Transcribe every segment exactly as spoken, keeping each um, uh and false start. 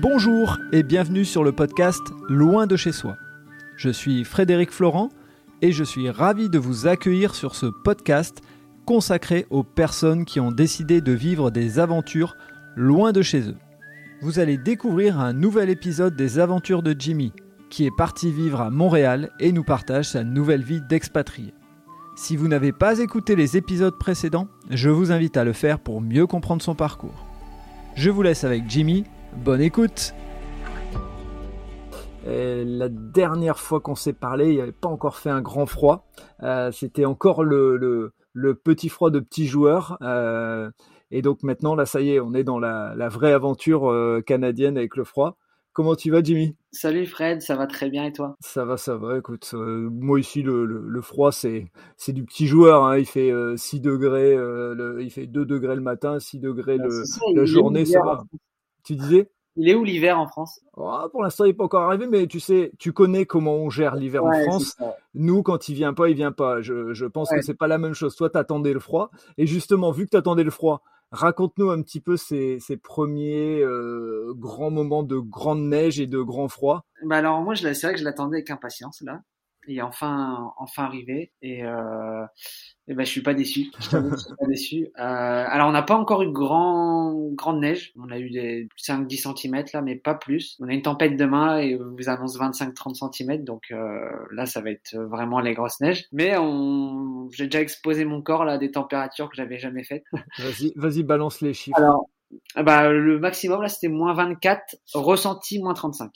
Bonjour et bienvenue sur le podcast Loin de chez soi. Je suis Frédéric Florent et je suis ravi de vous accueillir sur ce podcast consacré aux personnes qui ont décidé de vivre des aventures loin de chez eux. Vous allez découvrir un nouvel épisode des aventures de Jimmy, qui est parti vivre à Montréal et nous partage sa nouvelle vie d'expatrié. Si vous n'avez pas écouté les épisodes précédents, je vous invite à le faire pour mieux comprendre son parcours. Je vous laisse avec Jimmy, bonne écoute. Et la dernière fois qu'on s'est parlé, il n'y avait pas encore fait un grand froid. Euh, c'était encore le, le, le petit froid de petits joueurs. Euh, et donc maintenant, là, ça y est, on est dans la, la vraie aventure euh, canadienne avec le froid. Comment tu vas, Jimmy ? Salut Fred, ça va très bien et toi ? Ça va, ça va, écoute, euh, moi ici le, le, le froid c'est, c'est du petit joueur, hein. Il fait euh, six degrés, euh, le, il fait deux degrés le matin, six degrés le, ça, la journée, ça va. Tu disais ? Il est où l'hiver en France ? Oh, pour l'instant il n'est pas encore arrivé, mais tu sais, tu connais comment on gère l'hiver ouais, en France. Nous quand il vient pas, il vient pas, je, je pense ouais. que c'est pas la même chose. Toi t'attendais le froid, et justement vu que t'attendais le froid, raconte-nous un petit peu ces, ces premiers euh, grands moments de grande neige et de grand froid. Bah alors moi, je, c'est vrai que je l'attendais avec impatience là. Il est enfin, enfin arrivé et, euh, et ben je suis pas déçu. Je t'avoue, je suis pas déçu. Euh, alors on n'a pas encore eu grand, grande neige. On a eu des cinq à dix centimètres là, mais pas plus. On a une tempête demain et on vous annonce vingt-cinq à trente centimètres. Donc euh, là, ça va être vraiment les grosses neiges. Mais on, j'ai déjà exposé mon corps là à des températures que j'avais jamais faites. Vas-y, vas-y, balance les chiffres. Alors, bah le maximum là, c'était moins vingt-quatre, ressenti moins trente-cinq.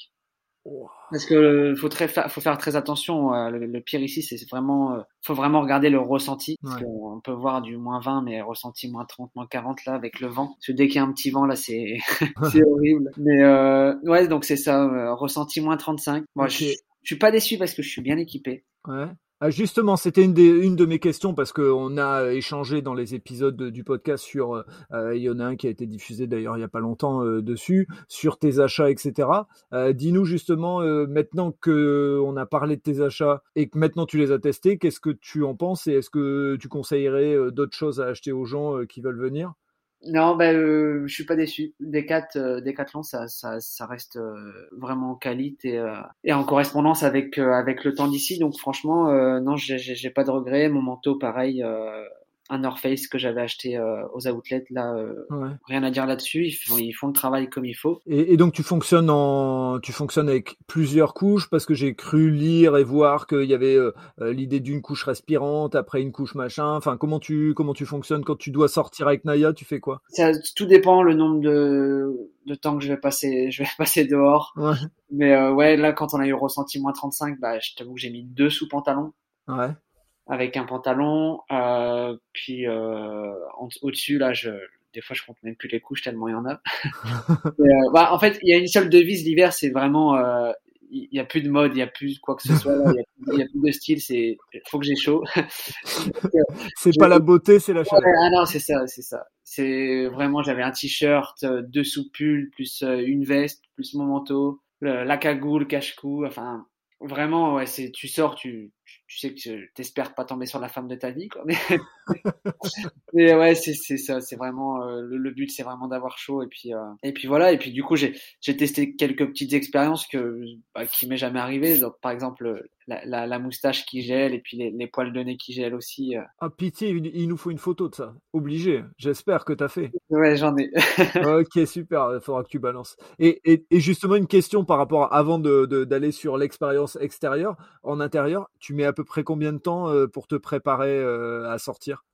Parce que faut très fa- faut faire très attention. Euh, le, le pire ici, c'est vraiment, euh, faut vraiment regarder le ressenti. Parce ouais. qu'on on peut voir du moins vingt, mais ressenti moins trente, moins quarante là avec le vent. Parce que dès qu'il y a un petit vent là, c'est c'est horrible. Mais euh, ouais, donc c'est ça, euh, ressenti moins trente-cinq. Moi, okay. je, je suis pas déçu parce que je suis bien équipé. Ouais. Ah justement, c'était une, des, une de mes questions parce qu'on a échangé dans les épisodes de, du podcast sur, euh, il y en a un qui a été diffusé d'ailleurs il n'y a pas longtemps euh, dessus, sur tes achats, et cetera. Euh, dis-nous justement, euh, maintenant qu'on a parlé de tes achats et que maintenant tu les as testés, qu'est-ce que tu en penses et est-ce que tu conseillerais euh, d'autres choses à acheter aux gens euh, qui veulent venir ? Non, ben, euh, je suis pas déçu. Décath, euh, Décathlon, ça, ça, ça reste euh, vraiment en qualité euh, et en correspondance avec euh, avec le temps d'ici. Donc franchement, euh, non, j'ai, j'ai, j'ai pas de regrets. Mon manteau, pareil, euh, un North Face que j'avais acheté euh, aux outlets, là, euh, ouais. rien à dire là-dessus. Ils font, ils font le travail comme il faut. Et, et donc tu fonctionnes en, tu fonctionnes avec plusieurs couches parce que j'ai cru lire et voir qu'il y avait euh, l'idée d'une couche respirante, après une couche machin. Enfin, comment tu, comment tu fonctionnes quand tu dois sortir avec Naya, tu fais quoi ? Ça, tout dépend le nombre de, de temps que je vais passer, je vais passer dehors. Ouais. Mais euh, ouais, là, quand on a eu ressenti moins trente-cinq, bah, je t'avoue que j'ai mis deux sous-pantalons. Ouais. Avec un pantalon, euh, puis euh, en, au-dessus, là, je, des fois, je compte même plus les couches tellement il y en a. Mais, euh, bah, en fait, il y a une seule devise l'hiver, c'est vraiment, euh, il n'y a plus de mode, il n'y a plus quoi que ce soit, là, il n'y a, a plus de style, c'est, faut que j'ai chaud. C'est je, pas la beauté, c'est la chaleur. Ouais, ah non, c'est ça, c'est ça. C'est vraiment, j'avais un t-shirt, deux sous-pulls, plus une veste, plus mon manteau, le, la cagoule, cache-cou, enfin. Vraiment, ouais, c'est, tu sors, tu, tu sais que tu t'espères pas tomber sur la femme de ta vie, quoi. Mais, mais ouais, c'est, c'est ça, c'est vraiment, euh, le, le but, c'est vraiment d'avoir chaud. Et puis, euh, et puis voilà. Et puis, du coup, j'ai, j'ai testé quelques petites expériences que, bah, qui m'est jamais arrivé. Donc, par exemple, la, la, la moustache qui gèle et puis les, les poils de nez qui gèlent aussi. Euh. Ah, pitié, il nous faut une photo de ça. Obligé. J'espère que t'as fait. Ouais, j'en ai. Ok, super. Faudra que tu balances. Et, et, et justement, une question par rapport à, avant de, de, d'aller sur l'expérience extérieur, en intérieur, tu mets à peu près combien de temps euh, pour te préparer euh, à sortir ?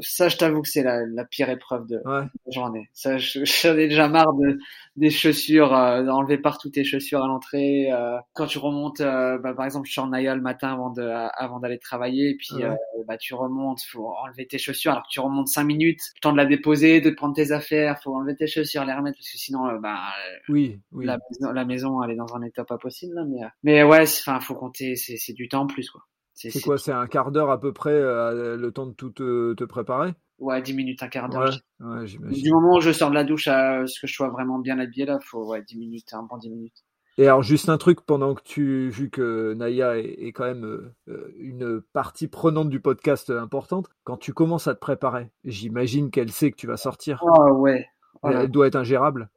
Ça, je t'avoue que c'est la, la pire épreuve de ouais. la journée. Ça, je, j'en ai déjà marre de, des chaussures, euh, d'enlever partout tes chaussures à l'entrée. Euh, quand tu remontes, euh, bah, par exemple, je suis en Naya le matin avant, de, avant d'aller travailler, et puis ouais. euh, bah, tu remontes, il faut enlever tes chaussures. Alors que tu remontes cinq minutes, le temps de la déposer, de prendre tes affaires, il faut enlever tes chaussures, les remettre, parce que sinon, euh, bah, oui, oui. La, la maison, elle est dans un état pas possible. Là, mais, euh, mais ouais, il faut compter, c'est, c'est du temps en plus, quoi. C'est, c'est quoi, c'est un quart d'heure à peu près, euh, le temps de tout te, te préparer ? Ouais, dix minutes, un quart d'heure. Ouais, ouais, j'imagine. Du moment où je sors de la douche à ce que je sois vraiment bien habillé, là, il faut ouais, dix minutes, un bon dix minutes. Et alors, juste un truc, pendant que tu, vu que Naya est, est quand même euh, une partie prenante du podcast importante, quand tu commences à te préparer, j'imagine qu'elle sait que tu vas sortir. Ah oh, ouais. Voilà. Elle doit être ingérable.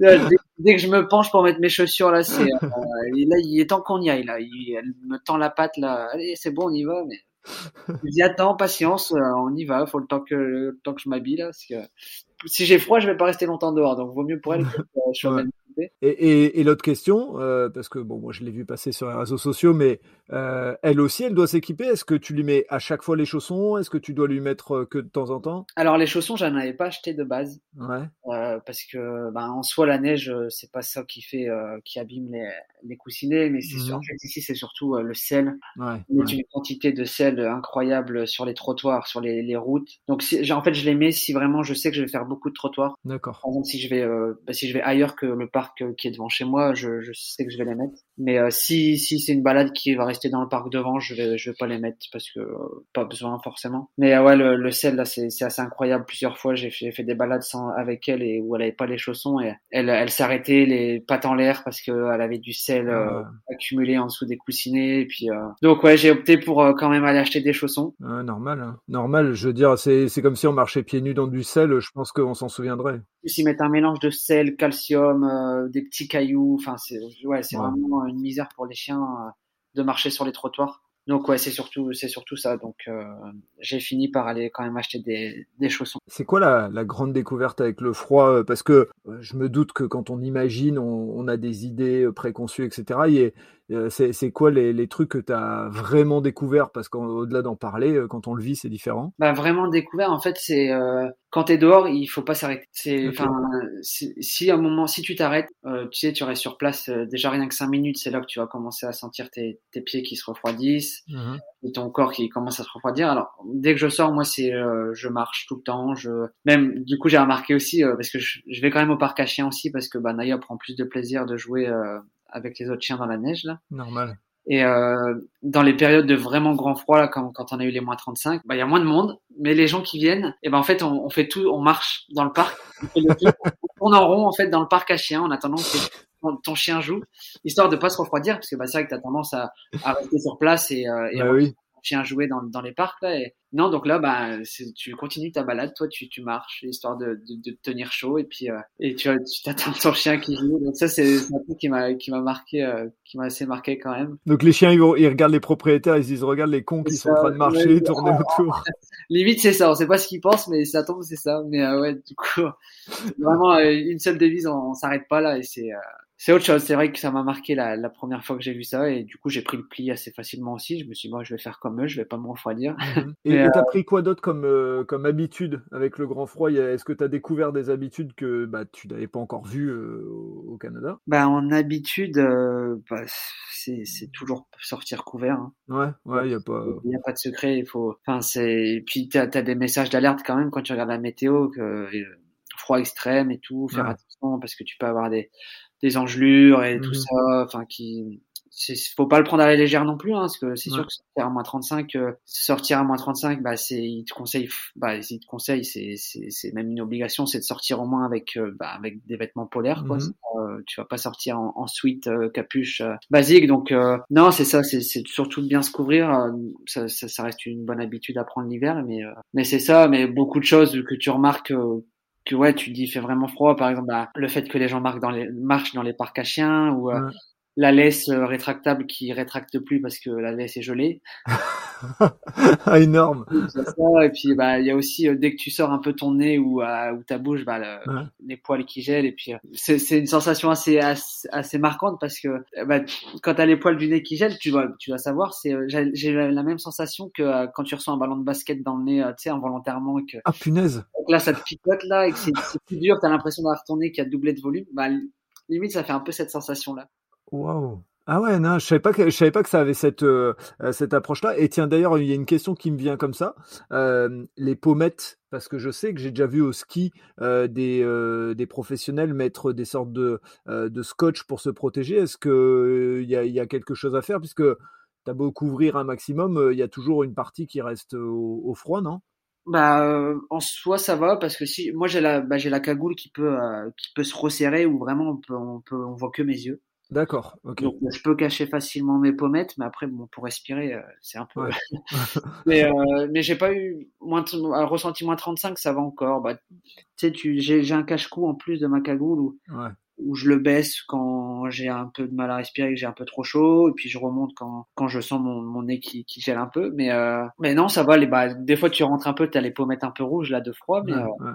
dès, dès que je me penche pour mettre mes chaussures, là, c'est, euh, là il est temps qu'on y aille. Là. Il, elle me tend la patte. Là. Allez, c'est bon, on y va. Mais... Je dis, attends, patience, on y va. Il faut le temps que, le temps que je m'habille. Là, parce que... Si j'ai froid, je ne vais pas rester longtemps dehors. Donc, vaut mieux pour elle que je suis en même côté. Et, et, et l'autre question, euh, parce que bon, moi, je l'ai vu passer sur les réseaux sociaux, mais euh, elle aussi, elle doit s'équiper. Est-ce que tu lui mets à chaque fois les chaussons? Est-ce que tu dois lui mettre que de temps en temps? Alors, les chaussons, je n'en avais pas acheté de base. Ouais. Euh, parce que, ben, en soi, la neige, ce n'est pas ça qui, fait, euh, qui abîme les, les coussinets. Mais c'est mmh. surtout, ici, c'est surtout euh, le sel. Ouais, il y a ouais. une quantité de sel incroyable sur les trottoirs, sur les, les routes. Donc, si, en fait, je les mets si vraiment je sais que je vais faire beaucoup de trottoirs. D'accord. Par exemple, si je vais, euh, bah, si je vais ailleurs que le parc euh, qui est devant chez moi, je, je sais que je vais les mettre. Mais euh, si, si c'est une balade qui va rester dans le parc devant, je vais, je vais pas les mettre parce que euh, pas besoin forcément. Mais euh, ouais, le, le sel là, c'est, c'est assez incroyable. Plusieurs fois, j'ai fait, j'ai fait des balades sans, avec elle et où elle avait pas les chaussons et elle, elle s'arrêtait les pattes en l'air parce que elle avait du sel euh, ah. accumulé en dessous des coussinets. Et puis euh... donc ouais, j'ai opté pour euh, quand même aller acheter des chaussons. Ah, normal, hein. normal. Je veux dire, c'est, c'est comme si on marchait pieds nus dans du sel. Je pense qu'on s'en souviendrait. Ils mettent un mélange de sel, calcium, euh, des petits cailloux. Enfin, c'est ouais, c'est ouais. vraiment une misère pour les chiens euh, de marcher sur les trottoirs. Donc ouais, c'est surtout c'est surtout ça. Donc euh, j'ai fini par aller quand même acheter des des chaussons. C'est quoi la la grande découverte avec le froid? Parce que euh, je me doute que quand on imagine, on, on a des idées préconçues, et cetera. Et euh, c'est c'est quoi les les trucs que t'as vraiment découvert? Parce qu'au-delà d'en parler, quand on le vit, c'est différent. Bah vraiment découvert. En fait, c'est euh... quand t'es dehors, il faut pas s'arrêter. C'est, enfin, okay. si à un moment, si tu t'arrêtes, euh, tu sais, tu restes sur place. Euh, déjà rien que cinq minutes, c'est là que tu vas commencer à sentir tes, tes pieds qui se refroidissent, mm-hmm. et ton corps qui commence à se refroidir. Alors, dès que je sors, moi, c'est, euh, je marche tout le temps. Je, même, du coup, j'ai remarqué aussi euh, parce que je, je vais quand même au parc à chiens aussi parce que bah, Naya prend plus de plaisir de jouer euh, avec les autres chiens dans la neige là. Normal. Et euh, dans les périodes de vraiment grand froid, là, quand, quand on a eu les moins trente-cinq, bah, y a moins de monde, mais les gens qui viennent, et ben bah, en fait, on, on fait tout, on marche dans le parc, on fait le tour, on tourne en rond en fait dans le parc à chiens en attendant que ton, ton chien joue, histoire de pas se refroidir, parce que bah, c'est vrai que t'as tendance à, à rester sur place et, euh, et bah, oui. ton chien jouer dans, dans les parcs là. Et... Non, donc là, bah, c'est, tu continues ta balade, toi, tu, tu marches, histoire de, de, de tenir chaud, et puis, euh, et tu, tu t'attends ton chien qui joue. Donc ça, c'est, c'est un truc qui m'a, qui m'a marqué, euh, qui m'a assez marqué quand même. Donc les chiens, ils vont, ils regardent les propriétaires, ils se disent, regarde les cons qui sont en train de marcher, ouais, tourner ouais, autour. Limite, c'est ça, on sait pas ce qu'ils pensent, mais ça tombe, c'est ça. Mais, euh, ouais, du coup, vraiment, euh, une seule devise, on, on s'arrête pas là, et c'est, euh, c'est autre chose. C'est vrai que ça m'a marqué la, la première fois que j'ai vu ça, et du coup, j'ai pris le pli assez facilement aussi. Je me suis dit, moi, je vais faire comme eux, je vais pas me refroidir. Et Mais t'as euh... pris quoi d'autre comme, euh, comme habitude avec le grand froid? Est-ce que t'as découvert des habitudes que bah, tu n'avais pas encore vues euh, au Canada? Bah, en habitude, euh, bah, c'est, c'est toujours sortir couvert. Hein. Ouais, ouais, il n'y a pas... Il n'y a pas de secret. Il faut... enfin, c'est... Et puis t'as, t'as des messages d'alerte quand même quand tu regardes la météo, que, euh, froid extrême et tout, faire ouais. attention parce que tu peux avoir des, des engelures et mmh. tout ça, enfin qui... C'est, faut pas le prendre à la légère non plus, hein, parce que c'est ouais. sûr que sortir à moins trente-cinq, euh, sortir à moins trente-cinq, bah, c'est, ils te conseillent, bah, ils te conseillent, c'est, c'est, c'est même une obligation, c'est de sortir au moins avec, euh, bah, avec des vêtements polaires, quoi. Mm-hmm. Euh, tu vas pas sortir en, en sweat, euh, capuche, euh, basique. Donc, euh, non, c'est ça, c'est, c'est surtout de bien se couvrir. Euh, ça, ça, ça reste une bonne habitude à prendre l'hiver, mais, euh, mais c'est ça, mais beaucoup de choses que tu remarques, euh, que ouais, tu te dis, il fait vraiment froid, par exemple, bah, le fait que les gens marquent dans les, marchent dans les parcs à chiens, ou, euh, ouais. la laisse rétractable qui rétracte plus parce que la laisse est gelée. Énorme. Et puis bah il y a aussi dès que tu sors un peu ton nez ou à, ou ta bouche, bah le, ouais. les poils qui gèlent, et puis c'est c'est une sensation assez assez, assez marquante parce que bah quand t'as les poils du nez qui gèlent, tu vas tu vas savoir, c'est j'ai, j'ai la même sensation que quand tu ressens un ballon de basket dans le nez, tu sais, involontairement, et que ah punaise. Donc là ça te picote là et que c'est, c'est plus dur, t'as l'impression d'avoir ton nez qui a doublé de volume, bah limite ça fait un peu cette sensation là. Wow. Ah ouais, non, je savais pas que je savais pas que ça avait cette euh, cette approche-là. Et tiens, d'ailleurs, il y a une question qui me vient comme ça. Euh, les pommettes, parce que je sais que j'ai déjà vu au ski euh, des euh, des professionnels mettre des sortes de euh, de scotch pour se protéger. Est-ce que il euh, y a il y a quelque chose à faire, puisque t'as beau couvrir un maximum, il euh, y a toujours une partie qui reste au, au froid, non? Bah euh, en soi ça va, parce que si moi j'ai la bah j'ai la cagoule qui peut euh, qui peut se resserrer, ou vraiment on peut on peut on voit que mes yeux. D'accord. Okay. Donc, je peux cacher facilement mes pommettes, mais après, bon, pour respirer, euh, c'est un peu. Ouais. mais euh, mais j'ai pas eu moins t... un ressenti moins trente-cinq, ça va encore. Bah, tu sais, tu j'ai j'ai un cache-cou en plus de ma cagoule où, ouais. où je le baisse quand j'ai un peu de mal à respirer, que j'ai un peu trop chaud, et puis je remonte quand quand je sens mon mon nez qui qui gèle un peu. Mais euh... mais non, ça va. Les bah des fois, tu rentres un peu, t'as les pommettes un peu rouges là de froid, mais ouais, euh... ouais.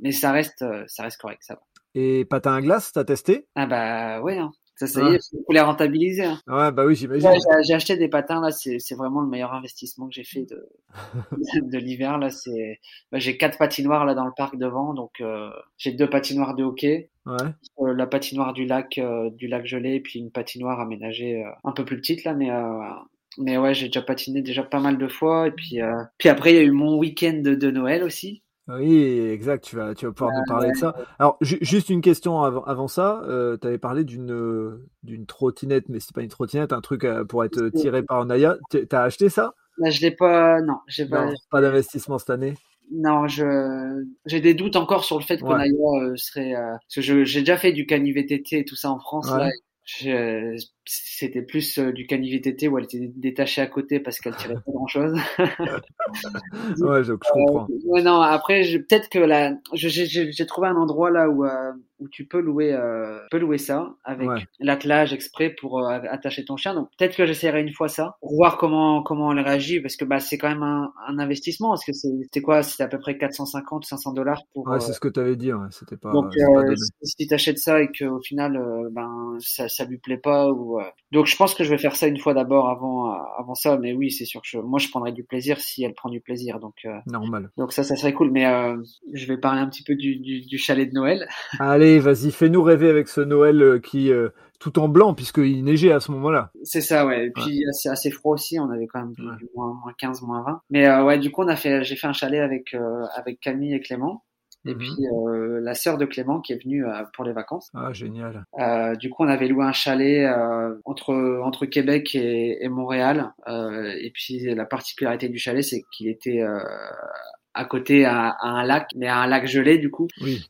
mais ça reste ça reste correct, ça va. Et patin à glace, t'as testé? Ah bah ouais. Hein. Ça, ça ouais. y est, il faut les rentabiliser. Hein. Ouais, bah oui, j'imagine. Ouais, j'ai, j'ai acheté des patins, là, c'est, c'est vraiment le meilleur investissement que j'ai fait de, de l'hiver, là. C'est, bah, j'ai quatre patinoires, là, dans le parc devant, donc, euh, j'ai deux patinoires de hockey. Ouais. Euh, la patinoire du lac, euh, du lac gelé, et puis une patinoire aménagée, euh, un peu plus petite, là, mais, euh, mais ouais, j'ai déjà patiné déjà pas mal de fois, et puis, euh, puis après, il y a eu mon week-end de, de Noël aussi. Oui, exact, tu vas, tu vas pouvoir ah, nous parler ouais. de ça. Alors, ju- juste une question avant, avant ça, euh, tu avais parlé d'une, euh, d'une trottinette, mais c'est pas une trottinette, un truc euh, pour être tiré par Naya. Tu as acheté ça? Là, je l'ai pas, non, j'ai pas. Non, pas d'investissement cette année? Non, je j'ai des doutes encore sur le fait ouais. que Naya euh, serait. Euh... Parce que je, j'ai déjà fait du cani V T T et tout ça en France, ouais. là. Je, c'était plus du cani V T T où elle était détachée à côté parce qu'elle tirait pas grand chose. ouais, je, je comprends. Euh, ouais, non, après, je, peut-être que là, je, j'ai, j'ai trouvé un endroit là où, euh, où tu peux louer, euh, peux louer ça avec ouais. l'attelage exprès pour euh, attacher ton chien. Donc, peut-être que j'essaierai une fois ça pour voir comment, comment elle réagit parce que bah, c'est quand même un, un investissement. Parce que c'est, c'était quoi? C'était à peu près quatre cent cinquante, cinq cents dollars pour. Ouais, euh... c'est ce que tu avais dit. Ouais. C'était pas. Donc, euh, pas si tu t'achètes ça et qu'au final, euh, ben, ça, ça lui plaît pas ou euh... donc je pense que je vais faire ça une fois d'abord avant euh, avant ça, mais oui c'est sûr que je, moi je prendrai du plaisir si elle prend du plaisir, donc euh, normal, donc ça ça serait cool, mais euh, je vais parler un petit peu du, du du chalet de Noël. Allez, vas-y, fais-nous rêver avec ce Noël qui euh, tout en blanc puisqu'il neigeait à ce moment-là. C'est ça, ouais, et puis ouais. c'est assez froid aussi, on avait quand même ouais. du moins, moins quinze, moins vingt, mais euh, ouais, du coup on a fait j'ai fait un chalet avec euh, avec Camille et Clément. Et mmh. puis euh, la sœur de Clément qui est venue euh, pour les vacances. Ah, génial. Euh, du coup, on avait loué un chalet euh, entre entre Québec et, et Montréal. Euh, et puis la particularité du chalet, c'est qu'il était euh, à côté à, à un lac, mais à un lac gelé du coup. Oui.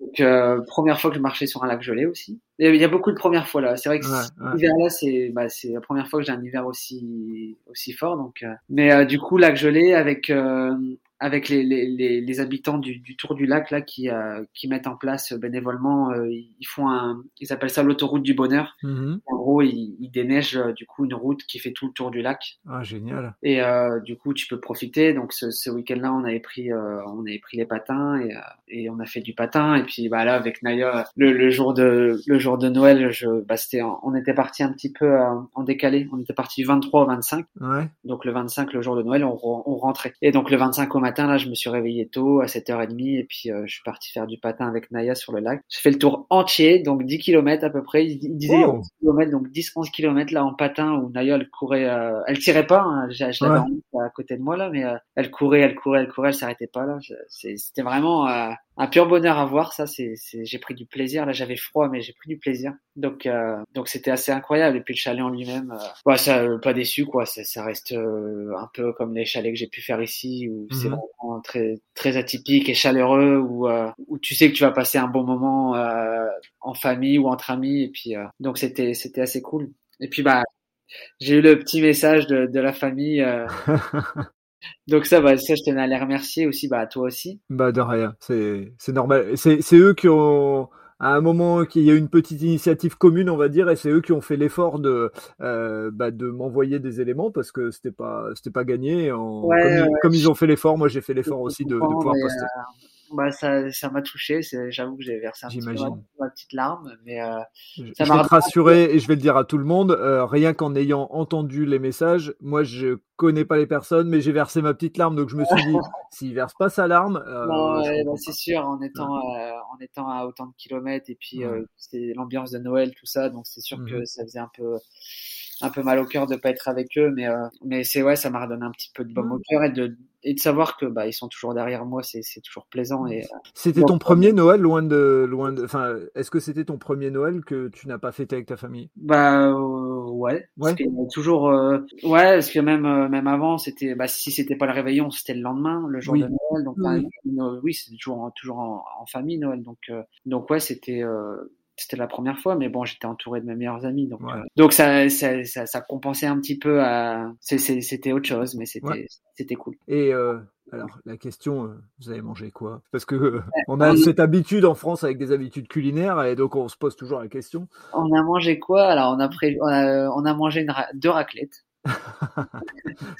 Donc euh, première fois que je marchais sur un lac gelé aussi. Et il y a beaucoup de premières fois là. C'est vrai que ouais, cet ouais. hiver-là, c'est bah c'est la première fois que j'ai un hiver aussi aussi fort. Donc, euh... mais euh, du coup, lac gelé avec. Euh... avec les, les, les, les habitants du, du Tour du Lac là qui, euh, qui mettent en place bénévolement, euh, ils font un, ils appellent ça l'autoroute du bonheur. Mmh. En gros, ils, ils déneigent du coup une route qui fait tout le Tour du Lac. Ah, génial. Et euh, du coup, tu peux profiter. Donc ce, ce week-end-là, on avait pris, euh, on avait pris les patins et, euh, et on a fait du patin. Et puis bah là, avec Naya, le, le jour de, le jour de Noël, je, bah c'était, on était parti un petit peu euh, en décalé. On était parti du vingt-trois au vingt-cinq. Ouais. Donc le vingt-cinq, le jour de Noël, on, on rentrait. Et donc le vingt-cinq au matin. Là, je me suis réveillé tôt à sept heures trente et puis euh, je suis parti faire du patin avec Naya sur le lac. J'ai fait le tour entier, donc dix kilomètres à peu près. Il, il disait oh. onze kilomètres, donc dix à onze kilomètres là en patin où Naya elle courait, euh, elle tirait pas, hein, je, je l'avais ouais. à côté de moi là, mais euh, elle courait, elle courait, elle courait, elle s'arrêtait pas là. Je, c'est, c'était vraiment euh, un pur bonheur à voir, ça. C'est, c'est, j'ai pris du plaisir là, j'avais froid mais j'ai pris du plaisir. Donc euh, donc c'était assez incroyable. Et puis le chalet en lui-même, euh, bah, ça, euh, pas déçu quoi. Ça, ça reste euh, un peu comme les chalets que j'ai pu faire ici où mmh. c'est vraiment très très atypique et chaleureux où euh, où tu sais que tu vas passer un bon moment euh, en famille ou entre amis. Et puis euh, donc c'était c'était assez cool. Et puis bah j'ai eu le petit message de de la famille. Euh, Donc ça, bah, ça, je tenais à les remercier aussi, bah, à toi aussi. Bah, de rien, c'est, c'est normal. C'est, c'est eux qui ont, à un moment, qu'il y a eu une petite initiative commune, on va dire, et c'est eux qui ont fait l'effort de, euh, bah, de m'envoyer des éléments parce que c'était pas, c'était pas gagné. En, ouais, comme, ouais, ils, comme je... ils ont fait l'effort, moi j'ai fait l'effort je aussi de, de pouvoir poster. Euh... Bah ça ça m'a touché, c'est, j'avoue que j'ai versé un J'imagine. petit ma petite larme, mais euh, ça je m'a vais te rassurer et je vais le dire à tout le monde, euh, rien qu'en ayant entendu les messages, moi je connais pas les personnes, mais j'ai versé ma petite larme, donc je me suis dit s'il verse pas sa larme, euh, non, ouais, bah, c'est sûr en étant ouais. euh, en étant à autant de kilomètres et puis ouais. euh, c'est l'ambiance de Noël tout ça, donc c'est sûr ouais. que ça faisait un peu un peu mal au cœur de pas être avec eux, mais euh, mais c'est ouais, ça m'a redonné un petit peu de baume ouais. au cœur et de et de savoir que bah ils sont toujours derrière moi, c'est c'est toujours plaisant. Et c'était ton premier Noël loin de loin de enfin est-ce que c'était ton premier Noël que tu n'as pas fêté avec ta famille? Bah euh, ouais, ouais. Parce qu'il y a toujours euh, ouais, parce que même euh, même avant, c'était bah si c'était pas le réveillon, c'était le lendemain, le jour oui. de Noël, donc oui, bah, euh, oui, c'était toujours toujours en, en famille Noël, donc euh, donc ouais, c'était euh, c'était la première fois, mais bon, j'étais entouré de mes meilleurs amis, donc, ouais. euh, donc ça, ça, ça, ça compensait un petit peu à, c'est, c'est, c'était autre chose, mais c'était, ouais. c'était cool. Et euh, alors, la question, euh, vous avez mangé quoi? Parce que euh, on a on... cette habitude en France avec des habitudes culinaires, et donc on se pose toujours la question. On a mangé quoi? Alors, on a, pré... on a, on a mangé une ra... deux raclettes.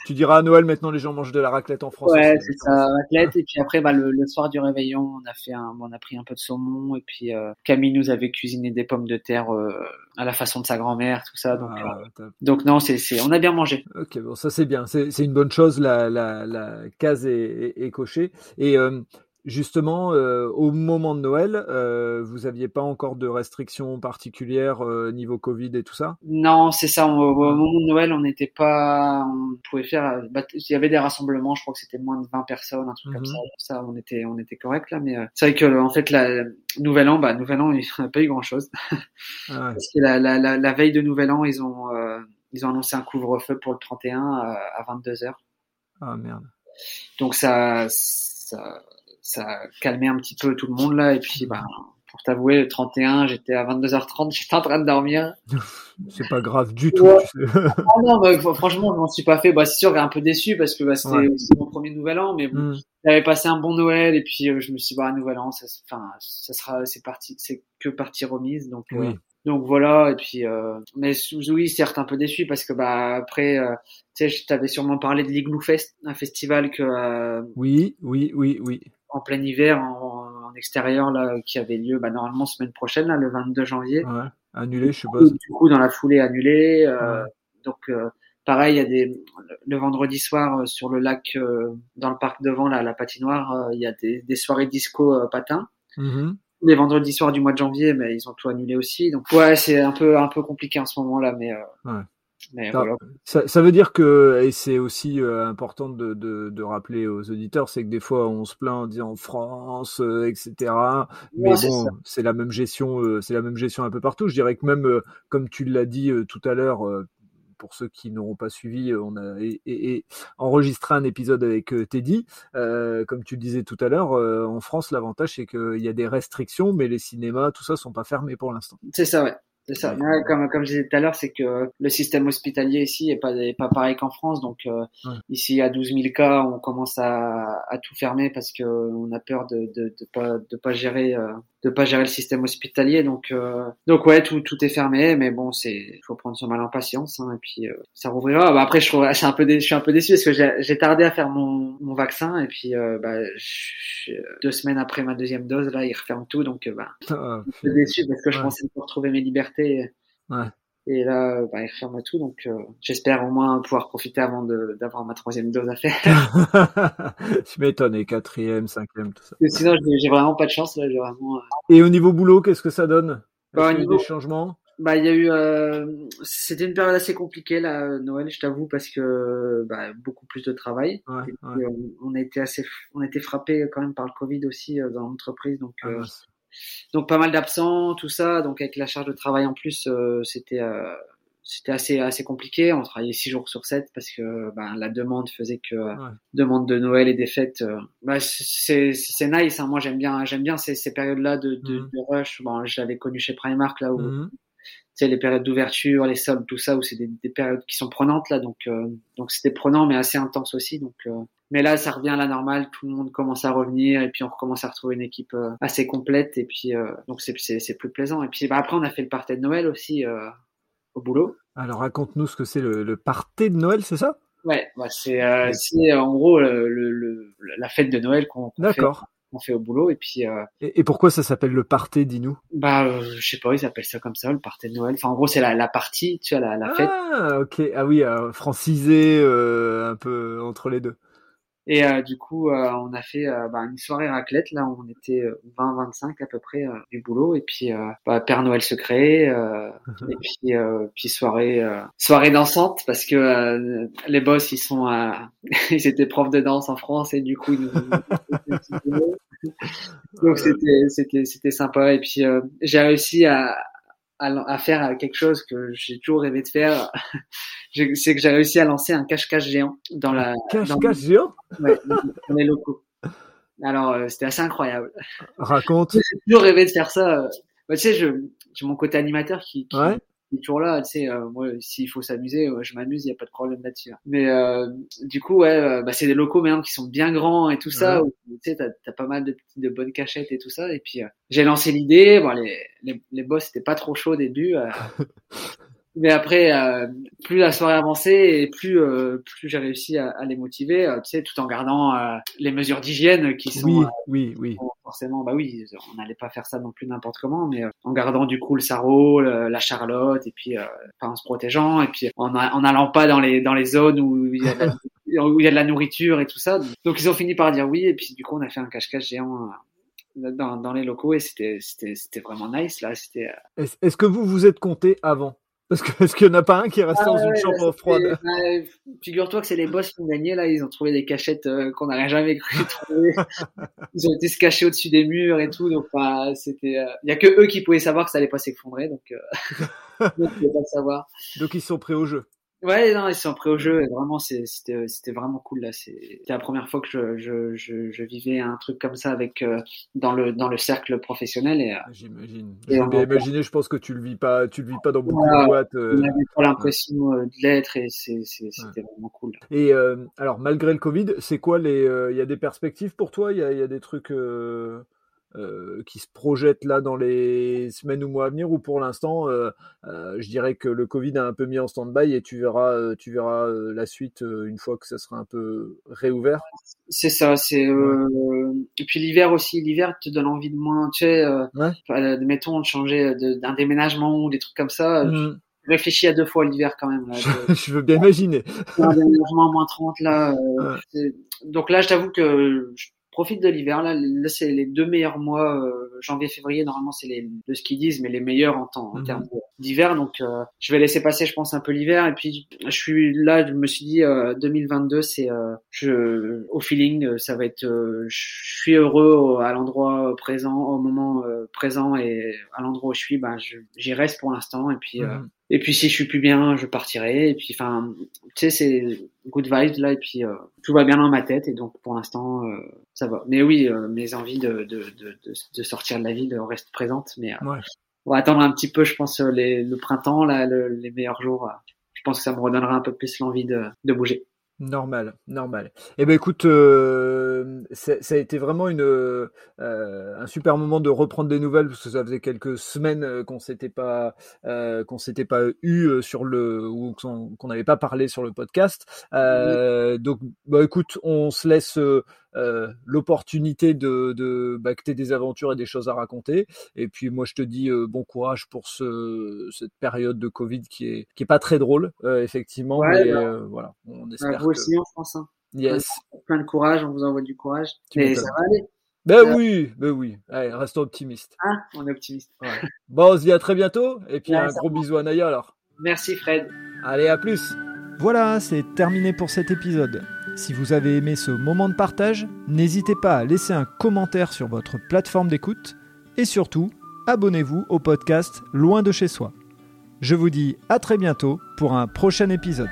Tu diras à Noël, maintenant les gens mangent de la raclette en France. Ouais, c'est ça, raclette. Et puis après, bah, le, le soir du réveillon, on a fait un, on a pris un peu de saumon. Et puis euh, Camille nous avait cuisiné des pommes de terre euh, à la façon de sa grand-mère, tout ça. Donc, ah, euh, donc non, c'est, c'est, on a bien mangé. Ok, bon, ça c'est bien, c'est, c'est une bonne chose. La, la, la case est, est, est cochée. Et euh, justement, euh, au moment de Noël, euh, vous aviez pas encore de restrictions particulières euh, niveau Covid et tout ça? Non, c'est ça. On, au moment de Noël, on n'était pas, on pouvait faire. Bah, il y avait des rassemblements. Je crois que c'était moins de vingt personnes, un truc mm-hmm. comme ça. Ça, on était, on était correct là. Mais euh, c'est vrai que en fait, la Nouvel An, bah Nouvel An, ils n'ont pas eu grand chose. Ah, ouais. Parce que la, la, la, la veille de Nouvel An, ils ont, euh, ils ont annoncé un couvre-feu pour le trente et un à, à vingt-deux heures. Ah merde. Donc ça, ça. ça calmait un petit peu tout le monde là, et puis bah, pour t'avouer, le trente et un, j'étais à vingt-deux heures trente, j'étais en train de dormir. C'est pas grave du tout. Ouais. Tu sais. Ah non, bah, franchement, je m'en suis pas fait. Bah, c'est sûr, j'étais un peu déçu parce que bah, c'était ouais. aussi mon premier Nouvel An, mais bon, mm. j'avais passé un bon Noël, et puis euh, je me suis dit, bah, Nouvel An, ça, enfin, ça sera, c'est parti, c'est que partie remise, donc. Oui. Euh, Donc voilà, et puis euh, mais oui, certes un peu déçu parce que bah après euh, tu sais, je t'avais sûrement parlé de l'Igloo Fest, un festival que euh, oui, oui, oui, oui. en plein hiver en, en extérieur là qui avait lieu bah normalement semaine prochaine là le vingt-deux janvier. Ouais, annulé, je sais pas. Du coup dans la foulée annulé euh, ouais. donc euh, pareil, il y a des le vendredi soir euh, sur le lac euh, dans le parc devant là la patinoire, il euh, y a des des soirées disco euh, patins. Mhm. Les vendredis soirs du mois de janvier, mais ils ont tout annulé aussi. Donc ouais, c'est un peu un peu compliqué en ce moment-là, mais, euh, ouais. mais ça, voilà. Ça, ça veut dire que, et c'est aussi euh, important de, de de rappeler aux auditeurs, c'est que des fois on se plaint en disant France, euh, et cetera. Mais ouais, bon, c'est, c'est la même gestion, euh, c'est la même gestion un peu partout. Je dirais que même, euh, comme tu l'as dit euh, tout à l'heure. Euh, Pour ceux qui n'auront pas suivi, on a et, et, et enregistré un épisode avec Teddy. Euh, comme tu le disais tout à l'heure, euh, en France, l'avantage, c'est qu'il y a des restrictions, mais les cinémas, tout ça, ne sont pas fermés pour l'instant. C'est ça, ouais. C'est ça. Ouais, comme, comme je disais tout à l'heure, c'est que le système hospitalier ici n'est pas, est pas pareil qu'en France. Donc, euh, ouais. ici, à douze mille cas, on commence à, à tout fermer parce qu'on a peur de ne de, de pas, de pas, euh, pas gérer le système hospitalier. Donc, euh, donc ouais, tout, tout est fermé. Mais bon, il faut prendre son mal en patience. Hein, et puis, euh, ça rouvrira. Bah, après, je, trouve, c'est un peu dé, je suis un peu déçu parce que j'ai, j'ai tardé à faire mon, mon vaccin. Et puis, euh, bah, je, deux semaines après ma deuxième dose, là, ils referment tout. Donc, bah, oh, je suis déçu parce que ouais. je pensais pouvoir retrouver mes libertés. Et, ouais. et là, bah, ils ferment tout, donc euh, j'espère au moins pouvoir profiter avant de, d'avoir ma troisième dose à faire. Tu m'étonnes, et quatrième, cinquième, tout ça. Et sinon, j'ai, j'ai vraiment pas de chance. Là, j'ai vraiment, euh... Et au niveau boulot, qu'est-ce que ça donne? Bah, au niveau... Des changements? Bah, il y a eu, euh, c'était une période assez compliquée, là, Noël, je t'avoue, parce que, bah, beaucoup plus de travail. Ouais, et puis, ouais. euh, on a été assez, on a été frappé quand même par le Covid aussi euh, dans l'entreprise, donc, ah, euh, Donc pas mal d'absents, tout ça. Donc avec la charge de travail en plus, euh, c'était euh, c'était assez assez compliqué. On travaillait six jours sur sept parce que ben la demande faisait que euh, ouais. demande de Noël et des fêtes. Euh, bah c'est c'est, c'est nice. Hein. Moi j'aime bien j'aime bien ces, ces périodes là de de, mm-hmm. de rush. Bon, je l'avais connu chez Primark là où mm-hmm. tu sais les périodes d'ouverture, les soldes, tout ça où c'est des, des périodes qui sont prenantes là. Donc euh, donc c'était prenant mais assez intense aussi. Donc euh, Mais là, ça revient à la normale, tout le monde commence à revenir et puis on recommence à retrouver une équipe euh, assez complète et puis euh, donc c'est, c'est, c'est plus plaisant. Et puis bah, après, on a fait le party de Noël aussi euh, au boulot. Alors raconte-nous ce que c'est le, le party de Noël, c'est ça? Ouais, bah, c'est, euh, c'est en gros le, le, le, la fête de Noël qu'on, qu'on fait. D'accord. On fait au boulot et puis euh, et, et pourquoi ça s'appelle le party, dis-nous? Bah euh, je sais pas, ils appellent ça comme ça, le party de Noël, enfin en gros c'est la, la partie, tu vois, la, la fête. Ah ok, ah oui, euh, francisé euh, un peu entre les deux. Et euh, du coup, euh, on a fait euh, bah, une soirée raclette. Là, on était vingt à vingt-cinq à peu près euh, du boulot. Et puis, euh, bah, Père Noël secret. Euh, et puis, euh, puis soirée euh, soirée dansante parce que euh, les boss, ils sont, euh, ils étaient profs de danse en France et du coup, ils nous... donc c'était c'était c'était sympa. Et puis, euh, j'ai réussi à à faire quelque chose que j'ai toujours rêvé de faire. C'est que j'ai réussi à lancer un cache-cache géant dans la cache-cache dans... géant ouais, dans les locaux. Alors euh, c'était assez incroyable. Raconte. J'ai toujours rêvé de faire ça. Bah, tu sais, je j'ai mon côté animateur qui, qui, ouais. qui est toujours là, tu sais, euh, moi, s'il faut s'amuser, ouais, je m'amuse, il n'y a pas de problème là-dessus. Hein. Mais euh, du coup, ouais, euh, bah, c'est des locaux maintenant qui sont bien grands et tout ça, ouais. où, tu sais, t'as, t'as pas mal de, de bonnes cachettes et tout ça. Et puis, euh, j'ai lancé l'idée, bon, les, les, les boss n'étaient pas trop chauds au début. Euh, Mais après, euh, plus la soirée avançait et plus euh, plus j'ai réussi à, à les motiver, euh, tu sais, tout en gardant euh, les mesures d'hygiène qui sont oui, euh, oui, oui. forcément, bah oui, on n'allait pas faire ça non plus n'importe comment, mais euh, en gardant du coup le sarrau, le, la charlotte, et puis euh, enfin, en se protégeant, et puis en a, en allant pas dans les dans les zones où il y a de la, où il y a de la nourriture et tout ça. Donc ils ont fini par dire oui, et puis du coup on a fait un cache-cache géant. Euh, dans dans les locaux et c'était c'était c'était vraiment nice là. C'était. Euh... Est-ce, est-ce que vous vous êtes compté avant? Parce que, est-ce qu'il n'y en a pas un qui est resté ah, dans ouais, une chambre froide? Euh, figure-toi que c'est les boss qui ont gagné, là. Ils ont trouvé des cachettes euh, qu'on n'aurait jamais cru trouver. Ils ont été se cacher au-dessus des murs et tout. Donc, bah, c'était, euh... il n'y a que eux qui pouvaient savoir que ça allait pas s'effondrer. Donc, euh... donc ils ne pouvaient pas savoir. Donc, ils sont prêts au jeu. Ouais, non, ils sont prêts au jeu. Et vraiment, c'est, c'était, c'était vraiment cool, là. C'est, c'était la première fois que je, je, je, je vivais un truc comme ça avec, euh, dans le, dans le cercle professionnel et, euh, j'imagine. Et on... imaginé, je pense que tu le vis pas, tu le vis pas dans beaucoup voilà, de boîtes. Euh... On avait pas l'impression ouais. de l'être et c'est, c'est, c'était ouais. vraiment cool. Et, euh, alors, malgré le Covid, c'est quoi les, il euh, y a des perspectives pour toi? Il y a, il y a des trucs, euh... Euh, qui se projette là dans les semaines ou mois à venir, ou pour l'instant, euh, euh, je dirais que le Covid a un peu mis en stand-by et tu verras, euh, tu verras euh, la suite euh, une fois que ça sera un peu réouvert. C'est ça, c'est euh... ouais. Et puis l'hiver aussi, l'hiver te donne envie de moins, tu sais, euh, ouais. euh, mettons de changer de, d'un déménagement ou des trucs comme ça. Mmh. Je réfléchis à deux fois l'hiver quand même. Là, je... je veux bien imaginer. Un déménagement à moins trente là. Euh, ouais. Donc là, je t'avoue que je... profite de l'hiver là, là c'est les deux meilleurs mois, euh, janvier, février normalement c'est les de ce qu'ils disent, mais les meilleurs en temps en mmh. termes d'hiver. Donc euh, je vais laisser passer, je pense, un peu l'hiver et puis je suis là, je me suis dit euh, deux mille vingt-deux c'est euh, je, au feeling, ça va être, euh, je suis heureux au, à l'endroit présent, au moment euh, présent et à l'endroit où je suis, bah je, j'y reste pour l'instant et puis mmh. euh, et puis si je suis plus bien, je partirai. Et puis, enfin, tu sais, c'est good vibes là. Et puis, euh, tout va bien dans ma tête. Et donc, pour l'instant, euh, ça va. Mais oui, euh, mes envies de, de de de sortir de la ville restent présentes. Mais euh, ouais. on va attendre un petit peu, je pense, les, le printemps là, le, les meilleurs jours. Euh, je pense que ça me redonnera un peu plus l'envie de de bouger. Normal, normal. Eh ben écoute, euh, ça, ça a été vraiment une euh, un super moment de reprendre des nouvelles parce que ça faisait quelques semaines qu'on s'était pas euh, qu'on s'était pas eu sur le ou qu'on qu'on n'avait pas parlé sur le podcast. Euh, oui. Donc bah écoute, on se laisse euh, euh, l'opportunité de de bah, que t'aies des aventures et des choses à raconter. Et puis moi je te dis euh, bon courage pour ce cette période de Covid qui est qui est pas très drôle euh, effectivement. Ouais, mais euh, voilà, on espère. Ouais. Vous aussi en France, hein. Yes. Plein de courage, on vous envoie du courage. Tu mais ça va aller. Ben euh... oui, ben oui. Allez, restons optimistes. Ah, on est optimiste. Ouais. Bon, on se dit à très bientôt. Et puis ouais, un gros va. bisou à Naya alors. Merci Fred. Allez, à plus. Voilà, c'est terminé pour cet épisode. Si vous avez aimé ce moment de partage, n'hésitez pas à laisser un commentaire sur votre plateforme d'écoute. Et surtout, abonnez-vous au podcast Loin de chez soi. Je vous dis à très bientôt pour un prochain épisode.